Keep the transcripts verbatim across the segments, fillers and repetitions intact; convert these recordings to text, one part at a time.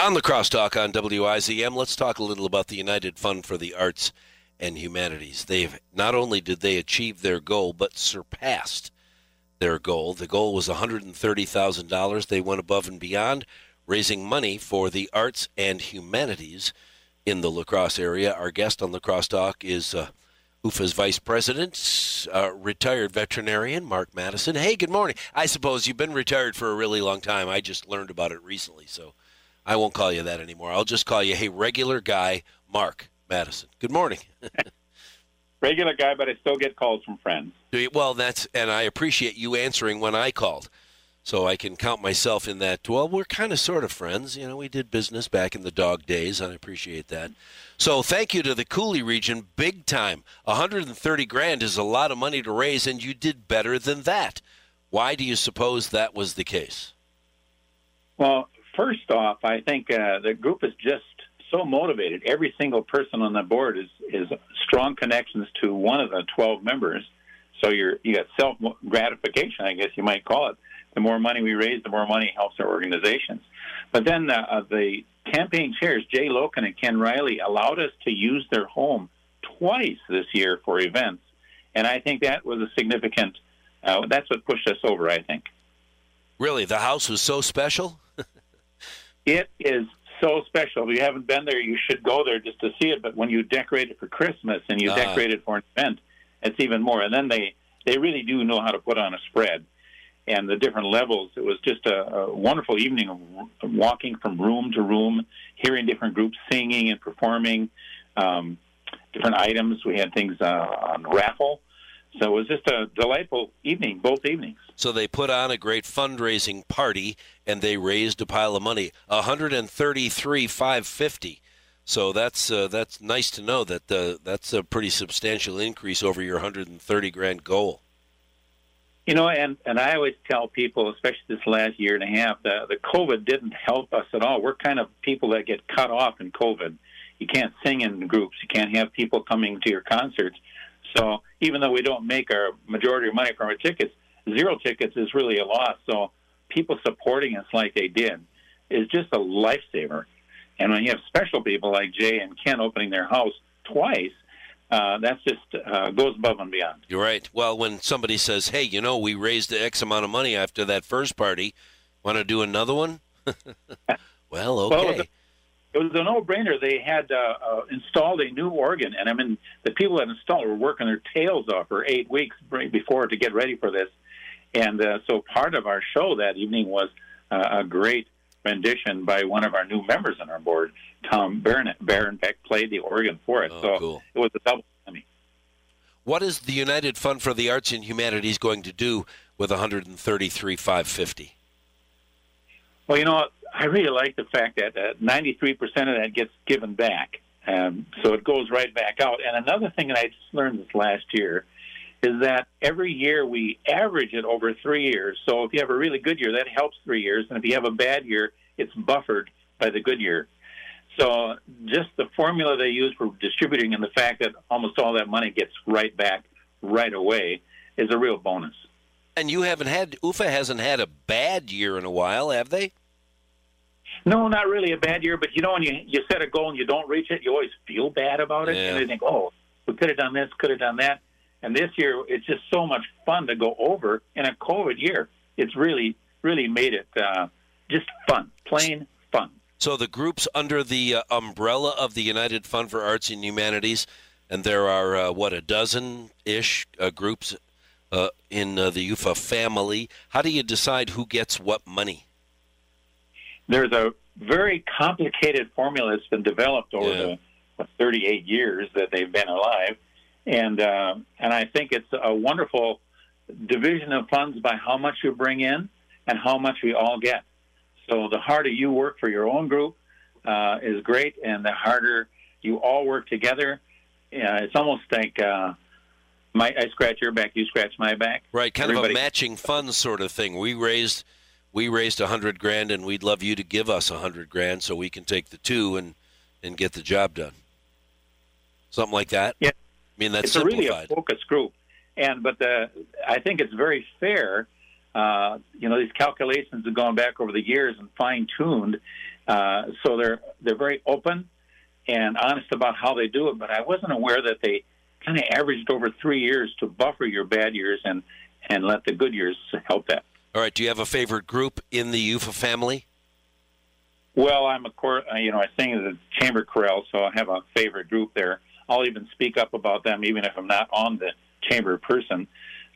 On the Crosstalk on W I Z M, let's talk a little about the United Fund for the Arts and Humanities. They've not only did they achieve their goal, but surpassed their goal. The goal was one hundred thirty thousand dollars. They went above and beyond, raising money for the arts and humanities in the La Crosse area. Our guest on the Crosstalk is uh, U F A's Vice President, uh, retired veterinarian, Mark Mattison. Hey, good morning. I suppose you've been retired for a really long time. I just learned about it recently, so I won't call you that anymore. I'll just call you, hey, regular guy, Mark Mattison. Good morning. Regular guy, but I still get calls from friends. Do you? Well, that's, and I appreciate you answering when I called. So I can count myself in that. Well, we're kind of sort of friends. You know, we did business back in the dog days, and I appreciate that. So thank you to the Cooley region, big time. one hundred thirty grand is a lot of money to raise, and you did better than that. Why do you suppose that was the case? Well, first off, I think uh, the group is just so motivated. Every single person on the board is is strong connections to one of the twelve members. So you're you got self gratification, I guess you might call it. The more money we raise, the more money helps our organizations. But then uh, the campaign chairs, Jay Loken and Ken Riley, allowed us to use their home twice this year for events, and I think that was a significant. Uh, that's what pushed us over, I think. Really, the house was so special. It is so special. If you haven't been there, you should go there just to see it. But when you decorate it for Christmas and you uh. decorate it for an event, it's even more. And then they, they really do know how to put on a spread and the different levels. It was just a, a wonderful evening of walking from room to room, hearing different groups singing and performing um, different items. We had things uh, on raffle. So it was just a delightful evening, both evenings. So they put on a great fundraising party, and they raised a pile of money, one hundred thirty-three thousand five hundred fifty dollars. So that's uh, that's nice to know that uh, that's a pretty substantial increase over your one hundred thirty grand goal. You know, and, and I always tell people, especially this last year and a half, that the COVID didn't help us at all. We're kind of people that get cut off in COVID. You can't sing in groups. You can't have people coming to your concerts. So even though we don't make our majority of money from our tickets, zero tickets is really a loss. So people supporting us like they did is just a lifesaver. And when you have special people like Jay and Ken opening their house twice, uh, that's just uh, goes above and beyond. You're right. Well, when somebody says, hey, you know, we raised X amount of money after that first party, want to do another one? Well, okay. Well, the- It was a no-brainer. They had uh, uh, installed a new organ, and I mean, the people that installed were working their tails off for eight weeks right before to get ready for this. And uh, so part of our show that evening was uh, a great rendition by one of our new members on our board, Tom Baron Baron Beck played the organ for us. Oh, so cool. It was a double whammy. What is the United Fund for the Arts and Humanities going to do with one hundred thirty-three thousand five hundred fifty dollars? Well, you know what? I really like the fact that uh, ninety-three percent of that gets given back, um, so it goes right back out. And another thing that I just learned this last year is that every year we average it over three years. So if you have a really good year, that helps three years. And if you have a bad year, it's buffered by the good year. So just the formula they use for distributing and the fact that almost all that money gets right back right away is a real bonus. And you haven't had, U F A hasn't had a bad year in a while, have they? No, not really a bad year, but you know when you, you set a goal and you don't reach it, you always feel bad about it. Yeah. And you think, oh, we could have done this, could have done that. And this year, it's just so much fun to go over in a COVID year. It's really, really made it uh, just fun, plain fun. So the groups under the uh, umbrella of the United Fund for Arts and Humanities, and there are, uh, what, a dozen-ish uh, groups uh, in uh, the U F A family. How do you decide who gets what money? There's a very complicated formula that's been developed over yeah. the what, thirty-eight years that they've been alive, and uh, and I think it's a wonderful division of funds by how much you bring in and how much we all get. So the harder you work for your own group uh, is great, and the harder you all work together, uh, it's almost like uh, my I scratch your back, you scratch my back. Right, kind Everybody. of a matching funds sort of thing. We raised. We raised a hundred grand, and we'd love you to give us a hundred grand so we can take the two and, and get the job done. Something like that. Yeah, I mean that's it's simplified. It's really a focus group, and but the, I think it's very fair. Uh, you know, these calculations have gone back over the years and fine tuned, Uh, so they're they're very open and honest about how they do it. But I wasn't aware that they kind of averaged over three years to buffer your bad years and, and let the good years help that. All right. Do you have a favorite group in the U F A family? Well, I'm a cor- you know I sing in the chamber chorale, so I have a favorite group there. I'll even speak up about them, even if I'm not on the chamber person,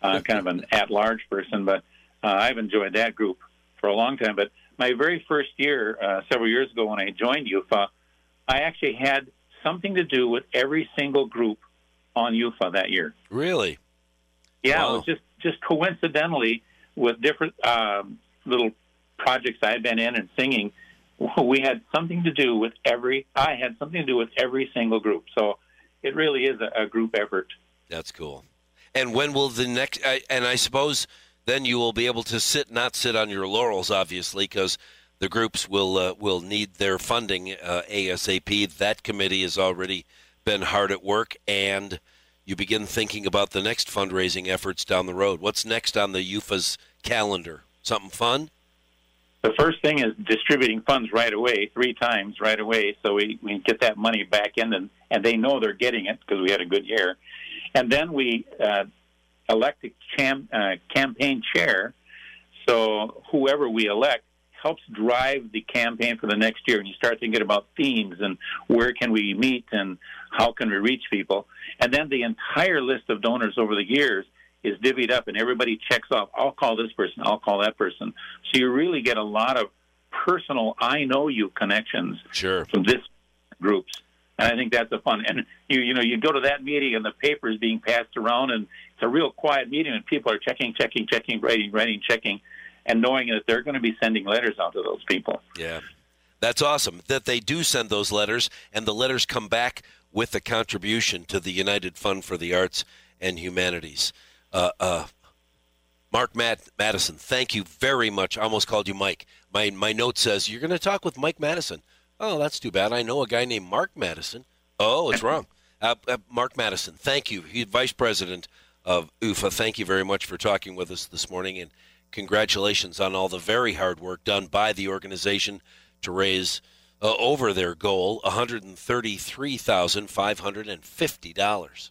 uh, kind of an at-large person. But uh, I've enjoyed that group for a long time. But my very first year, uh, several years ago when I joined U F A, I actually had something to do with every single group on U F A that year. Really? Yeah, wow. It was just, just coincidentally with different um, little projects I'd been in and singing, we had something to do with every, I had something to do with every single group. So it really is a, a group effort. That's cool. And when will the next, I, and I suppose then you will be able to sit, not sit on your laurels, obviously, because the groups will uh, will need their funding uh, ASAP. That committee has already been hard at work, and you begin thinking about the next fundraising efforts down the road. What's next on the U F A's calendar? Something fun? The first thing is distributing funds right away, three times right away, so we, we get that money back in, and, and they know they're getting it because we had a good year. And then we uh, elect a cam, uh, campaign chair, so whoever we elect helps drive the campaign for the next year. And you start thinking about themes and where can we meet and how can we reach people. And then the entire list of donors over the years is divvied up, and everybody checks off, I'll call this person, I'll call that person. So you really get a lot of personal I know you connections sure. from this groups. And I think that's a fun. And, you you know, you go to that meeting and the paper is being passed around, and it's a real quiet meeting, and people are checking, checking, checking, writing, writing, checking, and knowing that they're going to be sending letters out to those people. Yeah, that's awesome that they do send those letters, and the letters come back with a contribution to the United Fund for the Arts and Humanities. Uh, uh, Mark Matt- Mattison, thank you very much. I almost called you Mike. My my note says, you're going to talk with Mike Mattison. Oh, that's too bad. I know a guy named Mark Mattison. Oh, it's wrong. Uh, uh, Mark Mattison, thank you. He's vice president of U F A. Thank you very much for talking with us this morning, and congratulations on all the very hard work done by the organization to raise uh, over their goal one hundred thirty-three thousand five hundred fifty dollars.